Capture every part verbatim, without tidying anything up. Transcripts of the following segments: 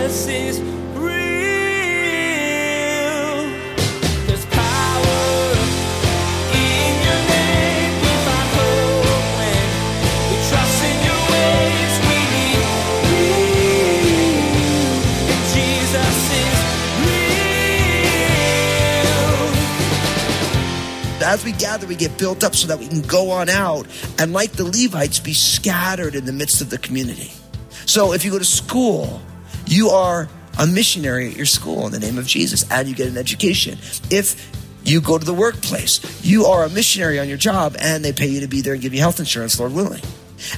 Jesus is real. There's power in your name. We find hope when we trust in your ways. We need real, and Jesus is real. As we gather, we get built up so that we can go on out and, like the Levites, be scattered in the midst of the community. So if you go to school, you are a missionary at your school in the name of Jesus, and you get an education. If you go to the workplace, you are a missionary on your job, and they pay you to be there and give you health insurance, Lord willing.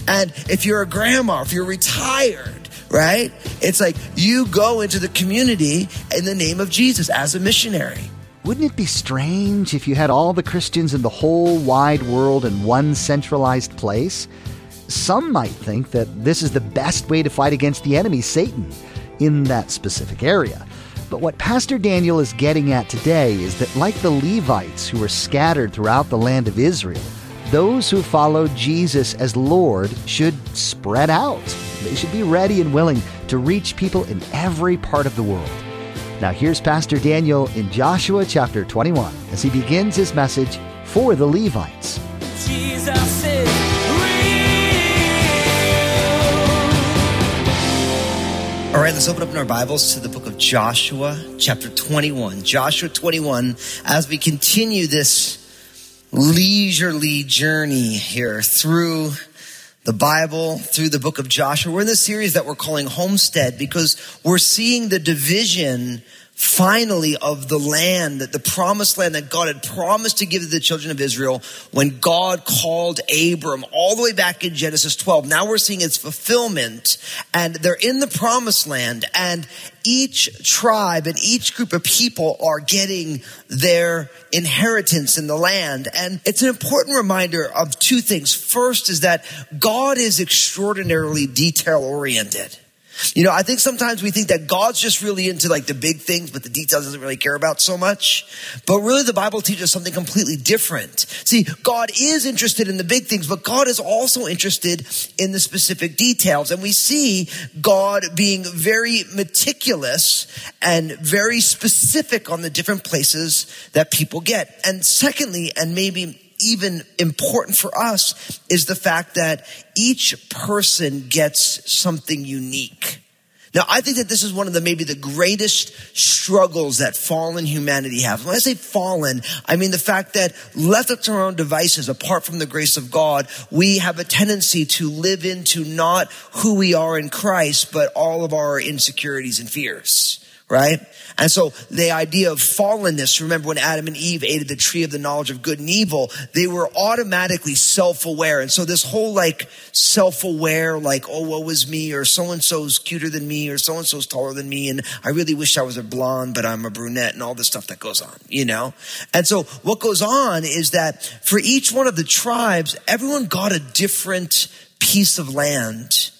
And if you're a grandma, if you're retired, right? It's like you go into the community in the name of Jesus as a missionary. Wouldn't it be strange if you had all the Christians in the whole wide world in one centralized place? Some might think that this is the best way to fight against the enemy, Satan, in that specific area. But what Pastor Daniel is getting at today is that, like the Levites who were scattered throughout the land of Israel, those who follow Jesus as Lord should spread out. They should be ready and willing to reach people in every part of the world. Now here's Pastor Daniel in Joshua chapter twenty-one as he begins his message for the Levites. Jesus is All right, let's open up in our Bibles to the book of Joshua, chapter twenty-one. Joshua twenty-one, as we continue this leisurely journey here through the Bible, through the book of Joshua. We're in this series that we're calling Homestead because we're seeing the division finally of the land, that the promised land that God had promised to give to the children of Israel when God called Abram all the way back in Genesis twelve. Now we're seeing its fulfillment, and they're in the promised land, and each tribe and each group of people are getting their inheritance in the land. And it's an important reminder of two things. First is that God is extraordinarily detail-oriented. You know, I think sometimes we think that God's just really into like the big things, but the details doesn't really care about so much. But really the Bible teaches something completely different. See, God is interested in the big things, but God is also interested in the specific details. And we see God being very meticulous and very specific on the different places that people get. And secondly, and maybe even important for us, is the fact that each person gets something unique. Now, I think that this is one of the maybe the greatest struggles that fallen humanity has. When I say fallen, I mean the fact that left up to our own devices, apart from the grace of God, we have a tendency to live into not who we are in Christ, but all of our insecurities and fears. Right? And so the idea of fallenness, remember when Adam and Eve ate of the tree of the knowledge of good and evil, they were automatically self-aware. And so this whole like self-aware, like, oh, woe is me, or so-and-so's cuter than me, or so-and-so's taller than me, and I really wish I was a blonde, but I'm a brunette, and all this stuff that goes on, you know? And so what goes on is that for each one of the tribes, everyone got a different piece of land.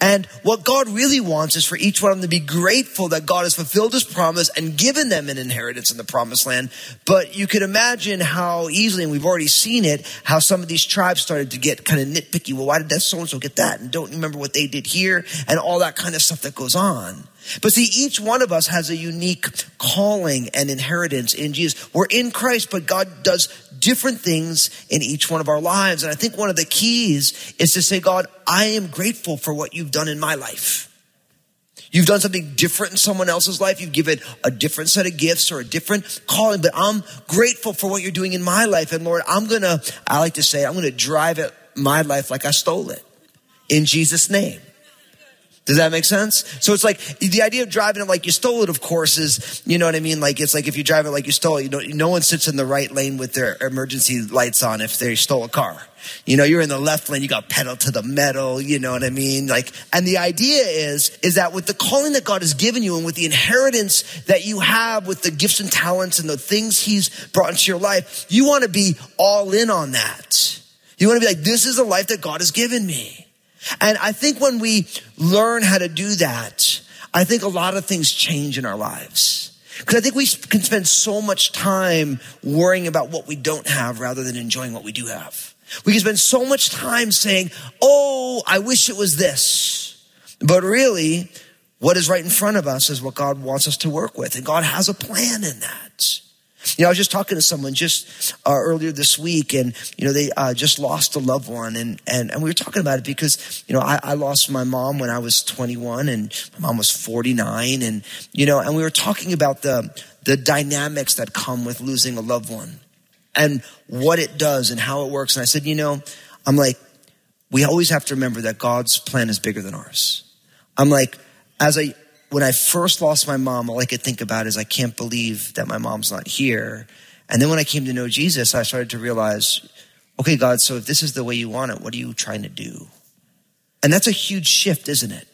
And what God really wants is for each one of them to be grateful that God has fulfilled his promise and given them an inheritance in the promised land. But you could imagine how easily, and we've already seen it, how some of these tribes started to get kind of nitpicky. Well, why did that so-and-so get that? And don't remember what they did here, and all that kind of stuff that goes on. But see, each one of us has a unique calling and inheritance in Jesus. We're in Christ, but God does different things in each one of our lives. And I think one of the keys is to say, God, I am grateful for what you've done in my life. You've done something different in someone else's life. You've given a different set of gifts or a different calling, but I'm grateful for what you're doing in my life. And Lord, I'm going to, I like to say, I'm going to drive at my life like I stole it in Jesus' name. Does that make sense? So it's like the idea of driving it like you stole it, of course, is, you know what I mean? Like, it's like if you drive it like you stole it, you don't, no one sits in the right lane with their emergency lights on if they stole a car. You know, you're in the left lane, you got pedal to the metal, you know what I mean? Like, and the idea is, is that with the calling that God has given you and with the inheritance that you have with the gifts and talents and the things he's brought into your life, you want to be all in on that. You want to be like, this is the life that God has given me. And I think when we learn how to do that, I think a lot of things change in our lives. Because I think we can spend so much time worrying about what we don't have rather than enjoying what we do have. We can spend so much time saying, oh, I wish it was this. But really, What is right in front of us is what God wants us to work with. And God has a plan in that. You know, I was just talking to someone just uh, earlier this week, and, you know, they uh, just lost a loved one. And, and, and we were talking about it because, you know, I, I lost my mom when I was twenty-one and my mom was forty-nine. And, you know, and we were talking about the, the dynamics that come with losing a loved one and what it does and how it works. And I said, you know, I'm like, we always have to remember that God's plan is bigger than ours. I'm like, as I... When I first lost my mom, all I could think about is I can't believe that my mom's not here. And then when I came to know Jesus, I started to realize, okay, God, so if this is the way you want it, what are you trying to do? And that's a huge shift, isn't it?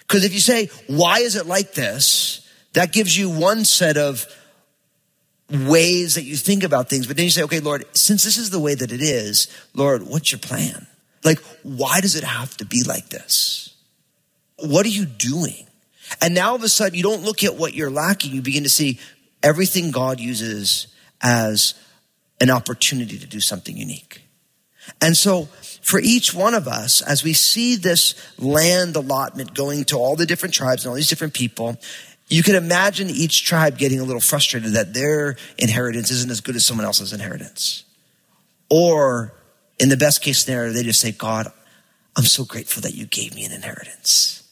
Because if you say, why is it like this? That gives you one set of ways that you think about things. But then you say, okay, Lord, since this is the way that it is, Lord, what's your plan? Like, why does it have to be like this? What are you doing? And now all of a sudden, you don't look at what you're lacking. You begin to see everything God uses as an opportunity to do something unique. And so for each one of us, as we see this land allotment going to all the different tribes and all these different people, you can imagine each tribe getting a little frustrated that their inheritance isn't as good as someone else's inheritance. Or in the best case scenario, they just say, God, I'm so grateful that you gave me an inheritance.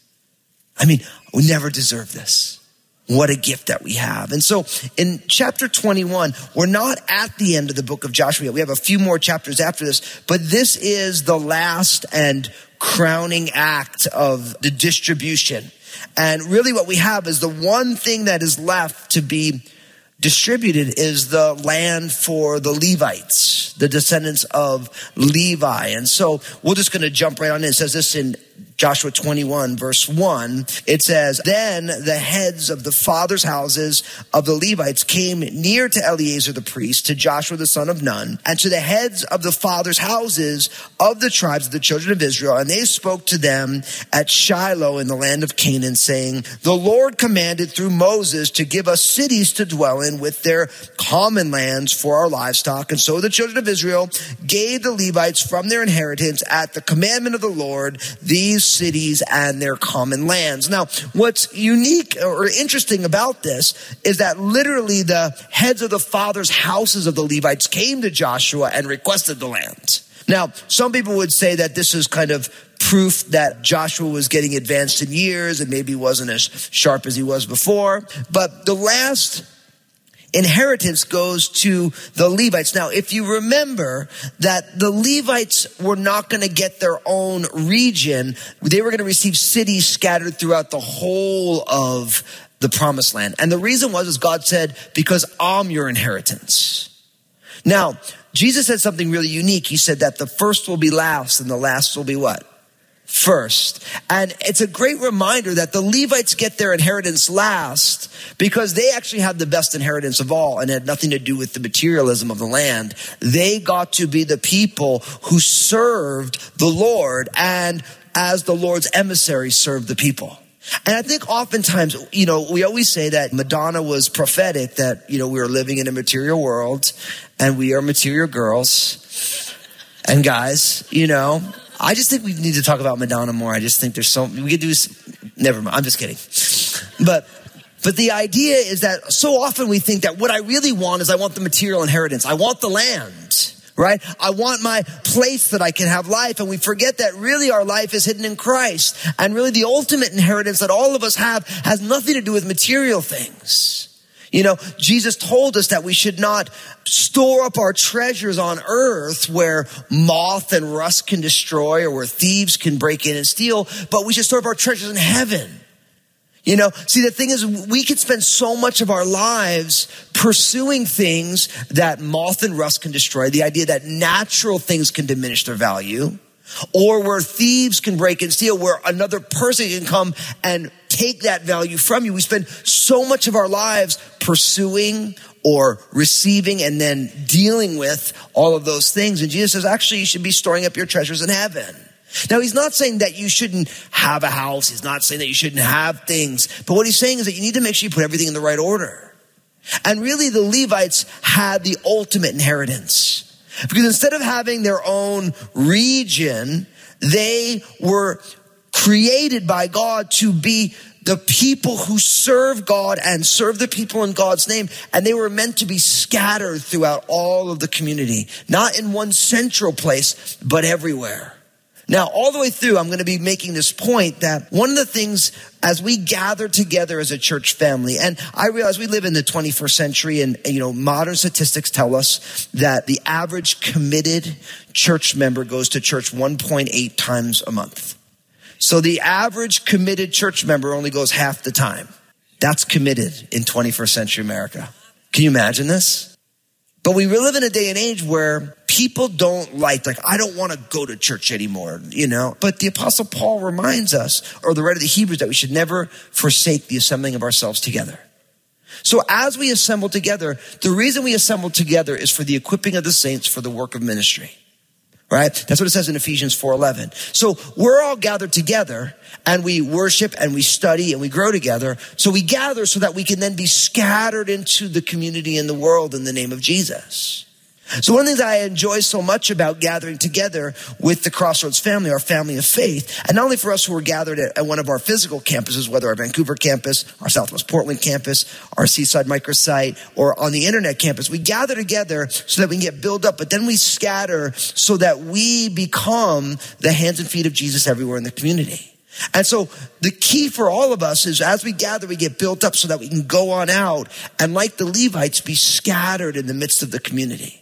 I mean, we never deserve this. What a gift that we have. And so in chapter twenty-one, we're not at the end of the book of Joshua. We have a few more chapters after this, but this is the last and crowning act of the distribution. And really what we have is the one thing that is left to be distributed is the land for the Levites, the descendants of Levi. And so we're just going to jump right on in. It says this in Joshua twenty-one, verse one. It says, then the heads of the fathers' houses of the Levites came near to Eleazar the priest, to Joshua the son of Nun, and to the heads of the fathers' houses of the tribes of the children of Israel. And they spoke to them at Shiloh in the land of Canaan, saying, the Lord commanded through Moses to give us cities to dwell in with their common lands for our livestock. And so the children of Israel gave the Levites from their inheritance at the commandment of the Lord these cities and their common lands. Now, what's unique or interesting about this is that literally the heads of the fathers' houses of the Levites came to Joshua and requested the land. Now, some people would say that this is kind of proof that Joshua was getting advanced in years and maybe wasn't as sharp as he was before. But the last inheritance goes to the Levites. Now, if you remember that the Levites were not going to get their own region, they were going to receive cities scattered throughout the whole of the promised land. And the reason was, is God said, because I'm your inheritance. Now, Jesus said something really unique. He said that the first will be last and the last will be what? First. And it's a great reminder that the Levites get their inheritance last because they actually had the best inheritance of all and had nothing to do with the materialism of the land. They got to be the people who served the Lord and as the Lord's emissaries served the people. And I think oftentimes, you know, we always say that Madonna was prophetic, that, you know, we are living in a material world and we are material girls and guys, you know. I just think we need to talk about Madonna more. I just think there's so, we could do, never mind, I'm just kidding. But but the idea is that so often we think that what I really want is I want the material inheritance. I want the land, right? I want my place that I can have life. And we forget that really our life is hidden in Christ. And really the ultimate inheritance that all of us have has nothing to do with material things. You know, Jesus told us that we should not store up our treasures on earth where moth and rust can destroy or where thieves can break in and steal, but we should store up our treasures in heaven. You know, see, the thing is, we could spend so much of our lives pursuing things that moth and rust can destroy, the idea that natural things can diminish their value, or where thieves can break and steal, where another person can come and take that value from you. We spend so much of our lives pursuing or receiving and then dealing with all of those things. And Jesus says, actually, you should be storing up your treasures in heaven. Now, he's not saying that you shouldn't have a house. He's not saying that you shouldn't have things. But what he's saying is that you need to make sure you put everything in the right order. And really, the Levites had the ultimate inheritance. Because instead of having their own region, they were created by God to be the people who serve God and serve the people in God's name. And they were meant to be scattered throughout all of the community, not in one central place, but everywhere. Now, all the way through, I'm going to be making this point that one of the things as we gather together as a church family, and I realize we live in the twenty-first century and, you know, modern statistics tell us that the average committed church member goes to church one point eight times a month. So the average committed church member only goes half the time. That's committed in twenty-first century America. Can you imagine this? But we live in a day and age where people don't like, like, I don't want to go to church anymore, you know. But the Apostle Paul reminds us, or the writer of the Hebrews, that we should never forsake the assembling of ourselves together. So as we assemble together, the reason we assemble together is for the equipping of the saints for the work of ministry, right? That's what it says in Ephesians four eleven. So we're all gathered together and we worship and we study and we grow together. So we gather so that we can then be scattered into the community and the world in the name of Jesus. So one of the things I enjoy so much about gathering together with the Crossroads family, our family of faith, and not only for us who are gathered at, at one of our physical campuses, whether our Vancouver campus, our Southwest Portland campus, our Seaside microsite, or on the internet campus, we gather together so that we can get built up, but then we scatter so that we become the hands and feet of Jesus everywhere in the community. And so the key for all of us is as we gather, we get built up so that we can go on out and, like the Levites, be scattered in the midst of the community.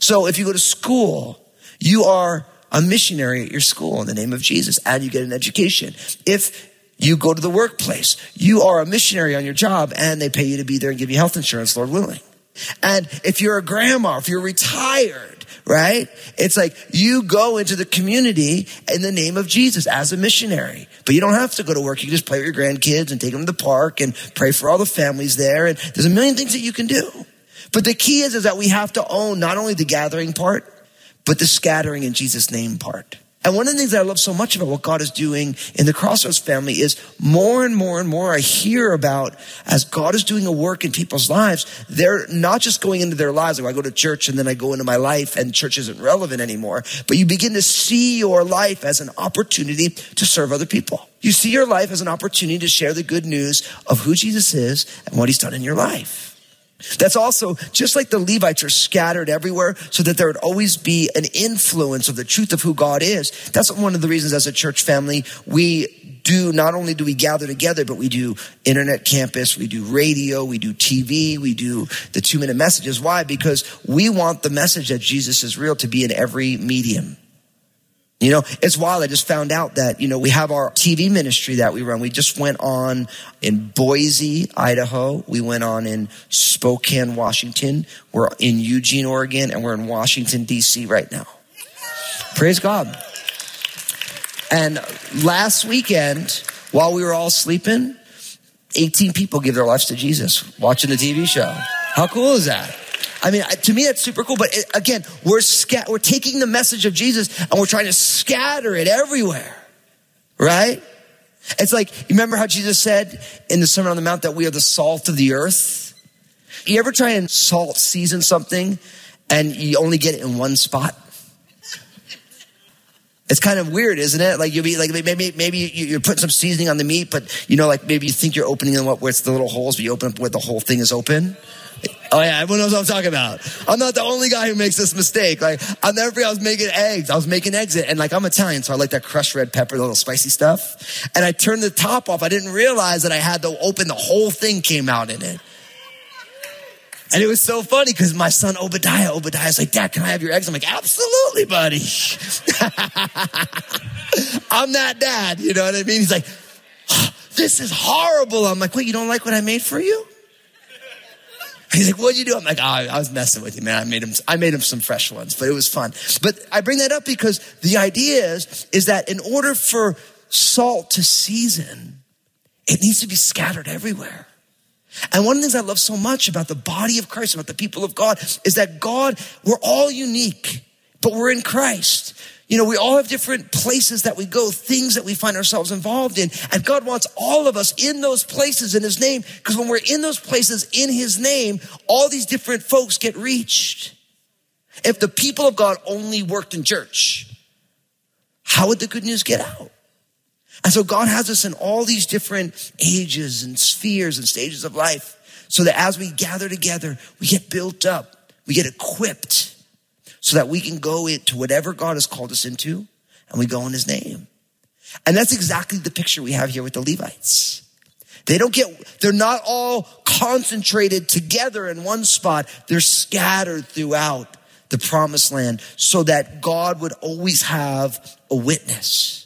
So if you go to school, you are a missionary at your school in the name of Jesus, and you get an education. If you go to the workplace, you are a missionary on your job, and they pay you to be there and give you health insurance, Lord willing. And if you're a grandma, if you're retired, right? It's like you go into the community in the name of Jesus as a missionary, but you don't have to go to work. You can just play with your grandkids and take them to the park and pray for all the families there. And there's a million things that you can do. But the key is, is that we have to own not only the gathering part, but the scattering in Jesus' name part. And one of the things that I love so much about what God is doing in the Crossroads family is more and more and more I hear about as God is doing a work in people's lives, they're not just going into their lives. Like, I go to church and then I go into my life and church isn't relevant anymore. But you begin to see your life as an opportunity to serve other people. You see your life as an opportunity to share the good news of who Jesus is and what he's done in your life. That's also, just like the Levites are scattered everywhere so that there would always be an influence of the truth of who God is. That's one of the reasons as a church family, we do, not only do we gather together, but we do internet campus, we do radio, we do T V, we do the two-minute messages. Why? Because we want the message that Jesus is real to be in every medium. You know, it's wild. I just found out that, you know, we have our T V ministry that we run. We just went on in Boise, Idaho. We went on in Spokane, Washington. We're in Eugene, Oregon, and we're in Washington, D C right now. Praise God. And last weekend, while we were all sleeping, eighteen people gave their lives to Jesus watching the T V show. How cool is that? I mean, to me, that's super cool. But again, we're scat- we're taking the message of Jesus and we're trying to scatter it everywhere, right? It's like, remember how Jesus said in the Sermon on the Mount that we are the salt of the earth? You ever try and salt season something and you only get it in one spot? It's kind of weird, isn't it? Like you'll be like, maybe, maybe you're putting some seasoning on the meat, but you know, like maybe you think you're opening them up where it's the little holes, but you open up where the whole thing is open. Oh yeah, everyone knows what I'm talking about. I'm not the only guy who makes this mistake. Like, I never, I was making eggs. I was making eggs and like, I'm Italian, so I like that crushed red pepper, the little spicy stuff. And I turned the top off. I didn't realize that I had to open, the whole thing came out in it. And it was so funny because my son Obadiah, Obadiah's like, Dad, can I have your eggs? I'm like, absolutely, buddy. I'm that dad. You know what I mean? He's like, oh, this is horrible. I'm like, what, you don't like what I made for you? He's like, what'd you do? I'm like, oh, I was messing with you, man. I made him, I made him some fresh ones, but it was fun. But I bring that up because the idea is, is that in order for salt to season, it needs to be scattered everywhere. And one of the things I love so much about the body of Christ, about the people of God, is that God, we're all unique, but we're in Christ. You know, we all have different places that we go, things that we find ourselves involved in. And God wants all of us in those places in his name, because when we're in those places in his name, all these different folks get reached. If the people of God only worked in church, how would the good news get out? And so God has us in all these different ages and spheres and stages of life so that as we gather together, we get built up, we get equipped so that we can go into whatever God has called us into and we go in his name. And that's exactly the picture we have here with the Levites. They don't get, they're not all concentrated together in one spot. They're scattered throughout the promised land so that God would always have a witness.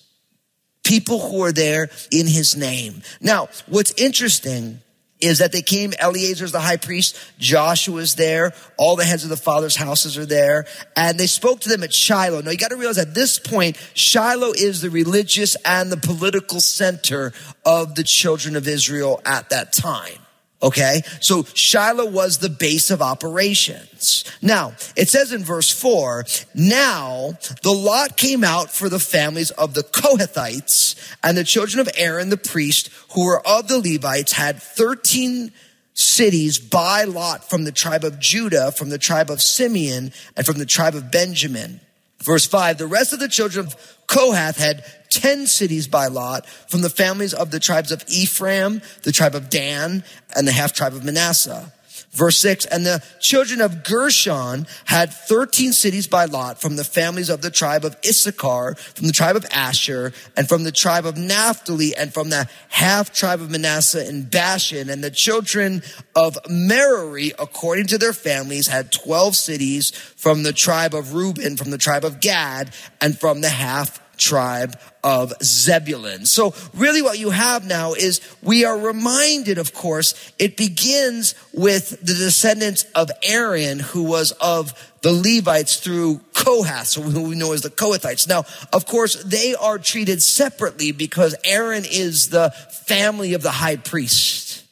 People who are there in his name. Now, what's interesting is that they came, Eleazar's the high priest, Joshua's there, all the heads of the father's houses are there, and they spoke to them at Shiloh. Now you gotta realize at this point, Shiloh is the religious and the political center of the children of Israel at that time. Okay? So Shiloh was the base of operations. Now, it says in verse four, now the lot came out for the families of the Kohathites, and the children of Aaron the priest, who were of the Levites, had thirteen cities by lot from the tribe of Judah, from the tribe of Simeon, and from the tribe of Benjamin. Verse five, the rest of the children of Kohath had ten cities by lot from the families of the tribes of Ephraim, the tribe of Dan, and the half tribe of Manasseh. Verse six, and the children of Gershon had thirteen cities by lot from the families of the tribe of Issachar, from the tribe of Asher, and from the tribe of Naphtali, and from the half tribe of Manasseh in Bashan. And the children of Merari, according to their families, had twelve cities from the tribe of Reuben, from the tribe of Gad, and from the half tribe of Zebulun. So really what you have now is we are reminded, of course, it begins with the descendants of Aaron, who was of the Levites through Kohath, so who we know as the Kohathites. Now, of course, they are treated separately because Aaron is the family of the high priest,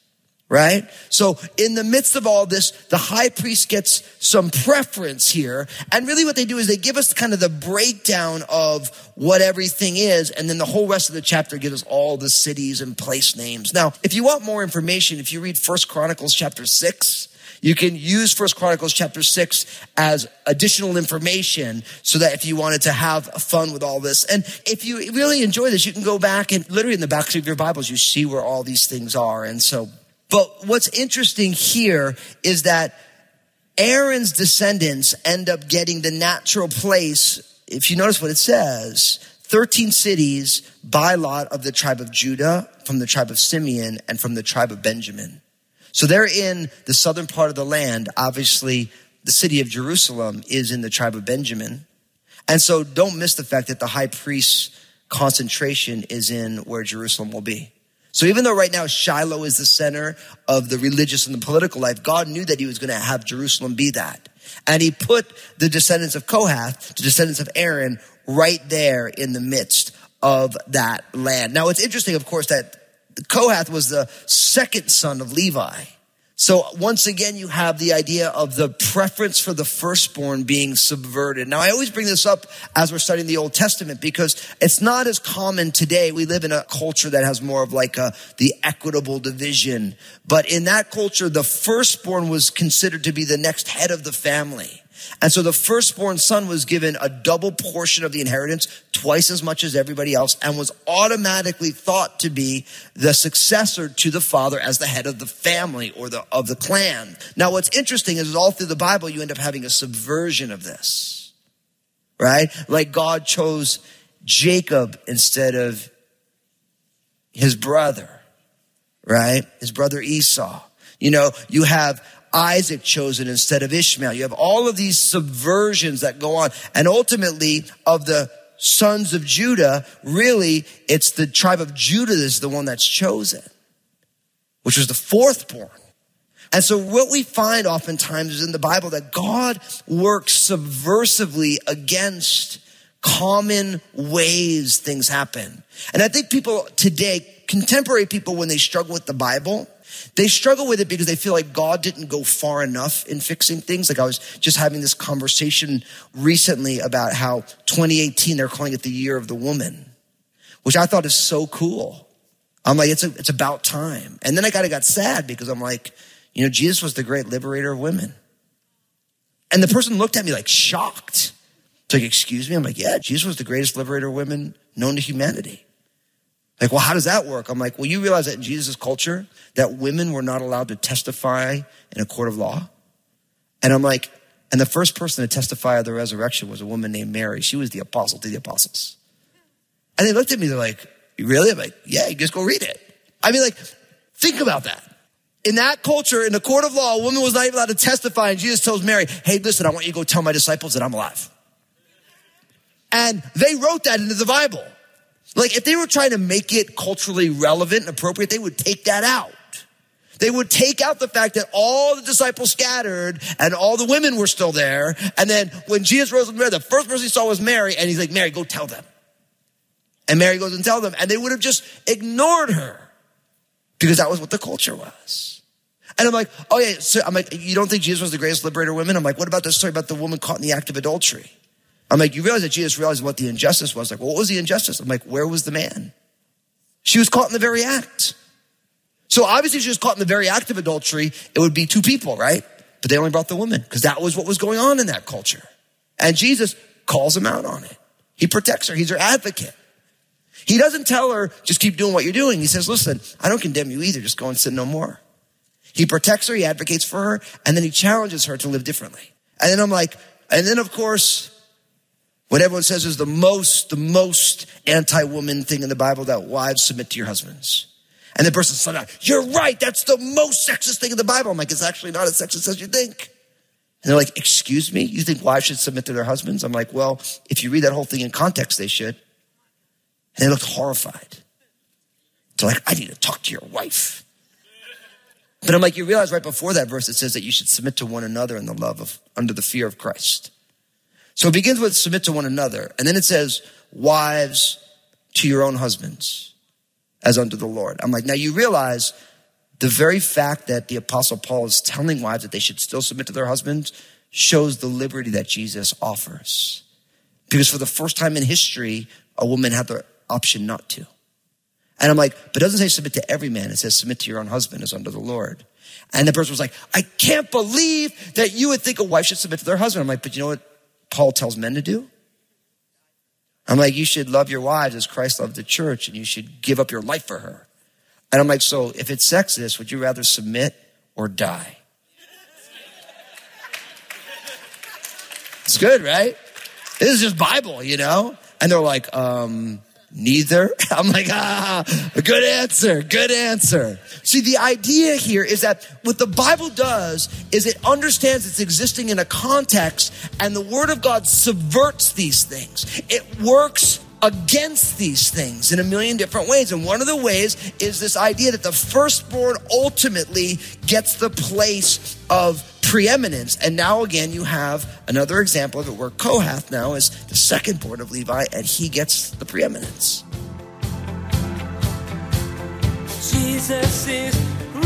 right? So in the midst of all this, the high priest gets some preference here. And really what they do is they give us kind of the breakdown of what everything is. And then the whole rest of the chapter gives us all the cities and place names. Now, if you want more information, if you read First Chronicles chapter six, you can use First Chronicles chapter six as additional information so that if you wanted to have fun with all this. And if you really enjoy this, you can go back and literally in the back of your Bibles, you see where all these things are. And so... But what's interesting here is that Aaron's descendants end up getting the natural place. If you notice what it says, thirteen cities by lot of the tribe of Judah, from the tribe of Simeon, and from the tribe of Benjamin. So they're in the southern part of the land. Obviously, the city of Jerusalem is in the tribe of Benjamin. And so don't miss the fact that the high priest's concentration is in where Jerusalem will be. So even though right now Shiloh is the center of the religious and the political life, God knew that he was going to have Jerusalem be that. And he put the descendants of Kohath, the descendants of Aaron, right there in the midst of that land. Now, it's interesting, of course, that Kohath was the second son of Levi. So once again, you have the idea of the preference for the firstborn being subverted. Now, I always bring this up as we're studying the Old Testament because it's not as common today. We live in a culture that has more of like a, the equitable division. But in that culture, the firstborn was considered to be the next head of the family. And so the firstborn son was given a double portion of the inheritance, twice as much as everybody else, and was automatically thought to be the successor to the father as the head of the family or the of the clan. Now, what's interesting is all through the Bible, you end up having a subversion of this, right? Like God chose Jacob instead of his brother, right? His brother Esau. You know, you have Isaac chosen instead of Ishmael. You have all of these subversions that go on. And ultimately, of the sons of Judah, really, it's the tribe of Judah is the one that's chosen, which was the fourth born. And so what we find oftentimes is in the Bible that God works subversively against common ways things happen. And I think people today, contemporary people, when they struggle with the Bible, they struggle with it because they feel like God didn't go far enough in fixing things. Like I was just having this conversation recently about how twenty eighteen, they're calling it the year of the woman, which I thought is so cool. I'm like, it's a, it's about time. And then I kind of got sad because I'm like, you know, Jesus was the great liberator of women. And the person looked at me like shocked. It's like, excuse me? I'm like, yeah, Jesus was the greatest liberator of women known to humanity. Like, well, how does that work? I'm like, well, you realize that in Jesus' culture, that women were not allowed to testify in a court of law. And I'm like, and the first person to testify of the resurrection was a woman named Mary. She was the apostle to the apostles. And they looked at me, they're like, really? I'm like, yeah, you just go read it. I mean, like, think about that. In that culture, in the court of law, a woman was not even allowed to testify. And Jesus tells Mary, hey, listen, I want you to go tell my disciples that I'm alive. And they wrote that into the Bible. Like, if they were trying to make it culturally relevant and appropriate, they would take that out. They would take out the fact that all the disciples scattered and all the women were still there. And then when Jesus rose from the dead, the first person he saw was Mary. And he's like, Mary, go tell them. And Mary goes and tells them. And they would have just ignored her because that was what the culture was. And I'm like, oh yeah. So I'm like, you don't think Jesus was the greatest liberator of women? I'm like, what about this story about the woman caught in the act of adultery? I'm like, you realize that Jesus realized what the injustice was. Like, well, what was the injustice? I'm like, where was the man? She was caught in the very act. So obviously she was caught in the very act of adultery. It would be two people, right? But they only brought the woman because that was what was going on in that culture. And Jesus calls him out on it. He protects her. He's her advocate. He doesn't tell her, just keep doing what you're doing. He says, listen, I don't condemn you either. Just go and sin no more. He protects her. He advocates for her. And then he challenges her to live differently. And then I'm like, and then of course, what everyone says is the most, the most anti-woman thing in the Bible, that wives submit to your husbands. And the person said, you're right, that's the most sexist thing in the Bible. I'm like, it's actually not as sexist as you think. And they're like, excuse me? You think wives should submit to their husbands? I'm like, well, if you read that whole thing in context, they should. And they looked horrified. They're like, I need to talk to your wife. But I'm like, you realize right before that verse, it says that you should submit to one another in the love of, under the fear of Christ. So it begins with submit to one another. And then it says, wives to your own husbands as unto the Lord. I'm like, now you realize the very fact that the apostle Paul is telling wives that they should still submit to their husbands shows the liberty that Jesus offers. Because for the first time in history, a woman had the option not to. And I'm like, but it doesn't say submit to every man. It says submit to your own husband as unto the Lord. And the person was like, I can't believe that you would think a wife should submit to their husband. I'm like, but you know what Paul tells men to do? I'm like, you should love your wives as Christ loved the church, and you should give up your life for her. And I'm like, so if it's sexist, would you rather submit or die? It's good, right? This is just Bible, you know? And they're like, um, neither. I'm like, ah, good answer, good answer. See, the idea here is that what the Bible does is it understands it's existing in a context, and the Word of God subverts these things. It works against these things in a million different ways. And one of the ways is this idea that the firstborn ultimately gets the place of preeminence. And now again, you have another example of it where Kohath now is the second born of Levi, and he gets the preeminence. Jesus is real.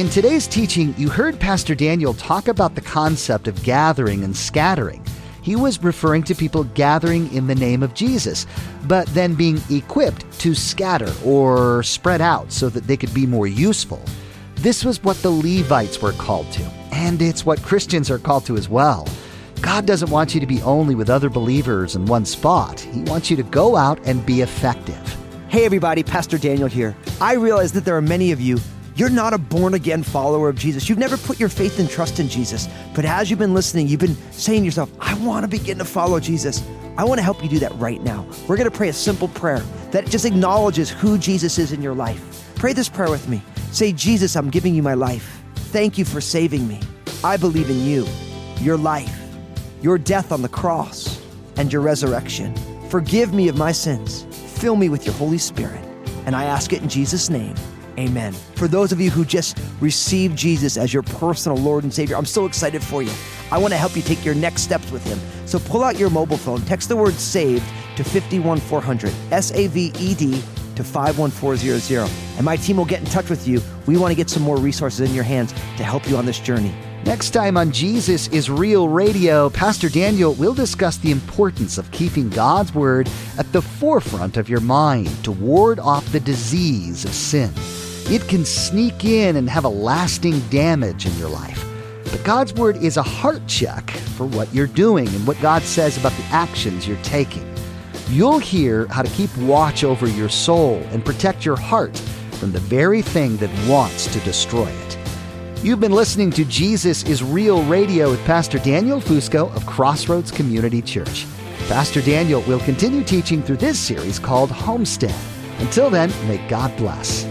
In today's teaching, you heard Pastor Daniel talk about the concept of gathering and scattering. He was referring to people gathering in the name of Jesus, but then being equipped to scatter or spread out so that they could be more useful. This was what the Levites were called to, and it's what Christians are called to as well. God doesn't want you to be only with other believers in one spot. He wants you to go out and be effective. Hey everybody, Pastor Daniel here. I realize that there are many of you. You're not a born-again follower of Jesus. You've never put your faith and trust in Jesus. But as you've been listening, you've been saying to yourself, I want to begin to follow Jesus. I want to help you do that right now. We're going to pray a simple prayer that just acknowledges who Jesus is in your life. Pray this prayer with me. Say, Jesus, I'm giving you my life. Thank you for saving me. I believe in you, your life, your death on the cross, and your resurrection. Forgive me of my sins. Fill me with your Holy Spirit. And I ask it in Jesus' name. Amen. For those of you who just received Jesus as your personal Lord and Savior, I'm so excited for you. I want to help you take your next steps with Him. So pull out your mobile phone, text the word SAVED to five one four zero zero, S A V E D to five one four zero zero. And my team will get in touch with you. We want to get some more resources in your hands to help you on this journey. Next time on Jesus is Real Radio, Pastor Daniel will discuss the importance of keeping God's Word at the forefront of your mind to ward off the disease of sin. It can sneak in and have a lasting damage in your life. But God's Word is a heart check for what you're doing and what God says about the actions you're taking. You'll hear how to keep watch over your soul and protect your heart from the very thing that wants to destroy it. You've been listening to Jesus is Real Radio with Pastor Daniel Fusco of Crossroads Community Church. Pastor Daniel will continue teaching through this series called Homestead. Until then, may God bless.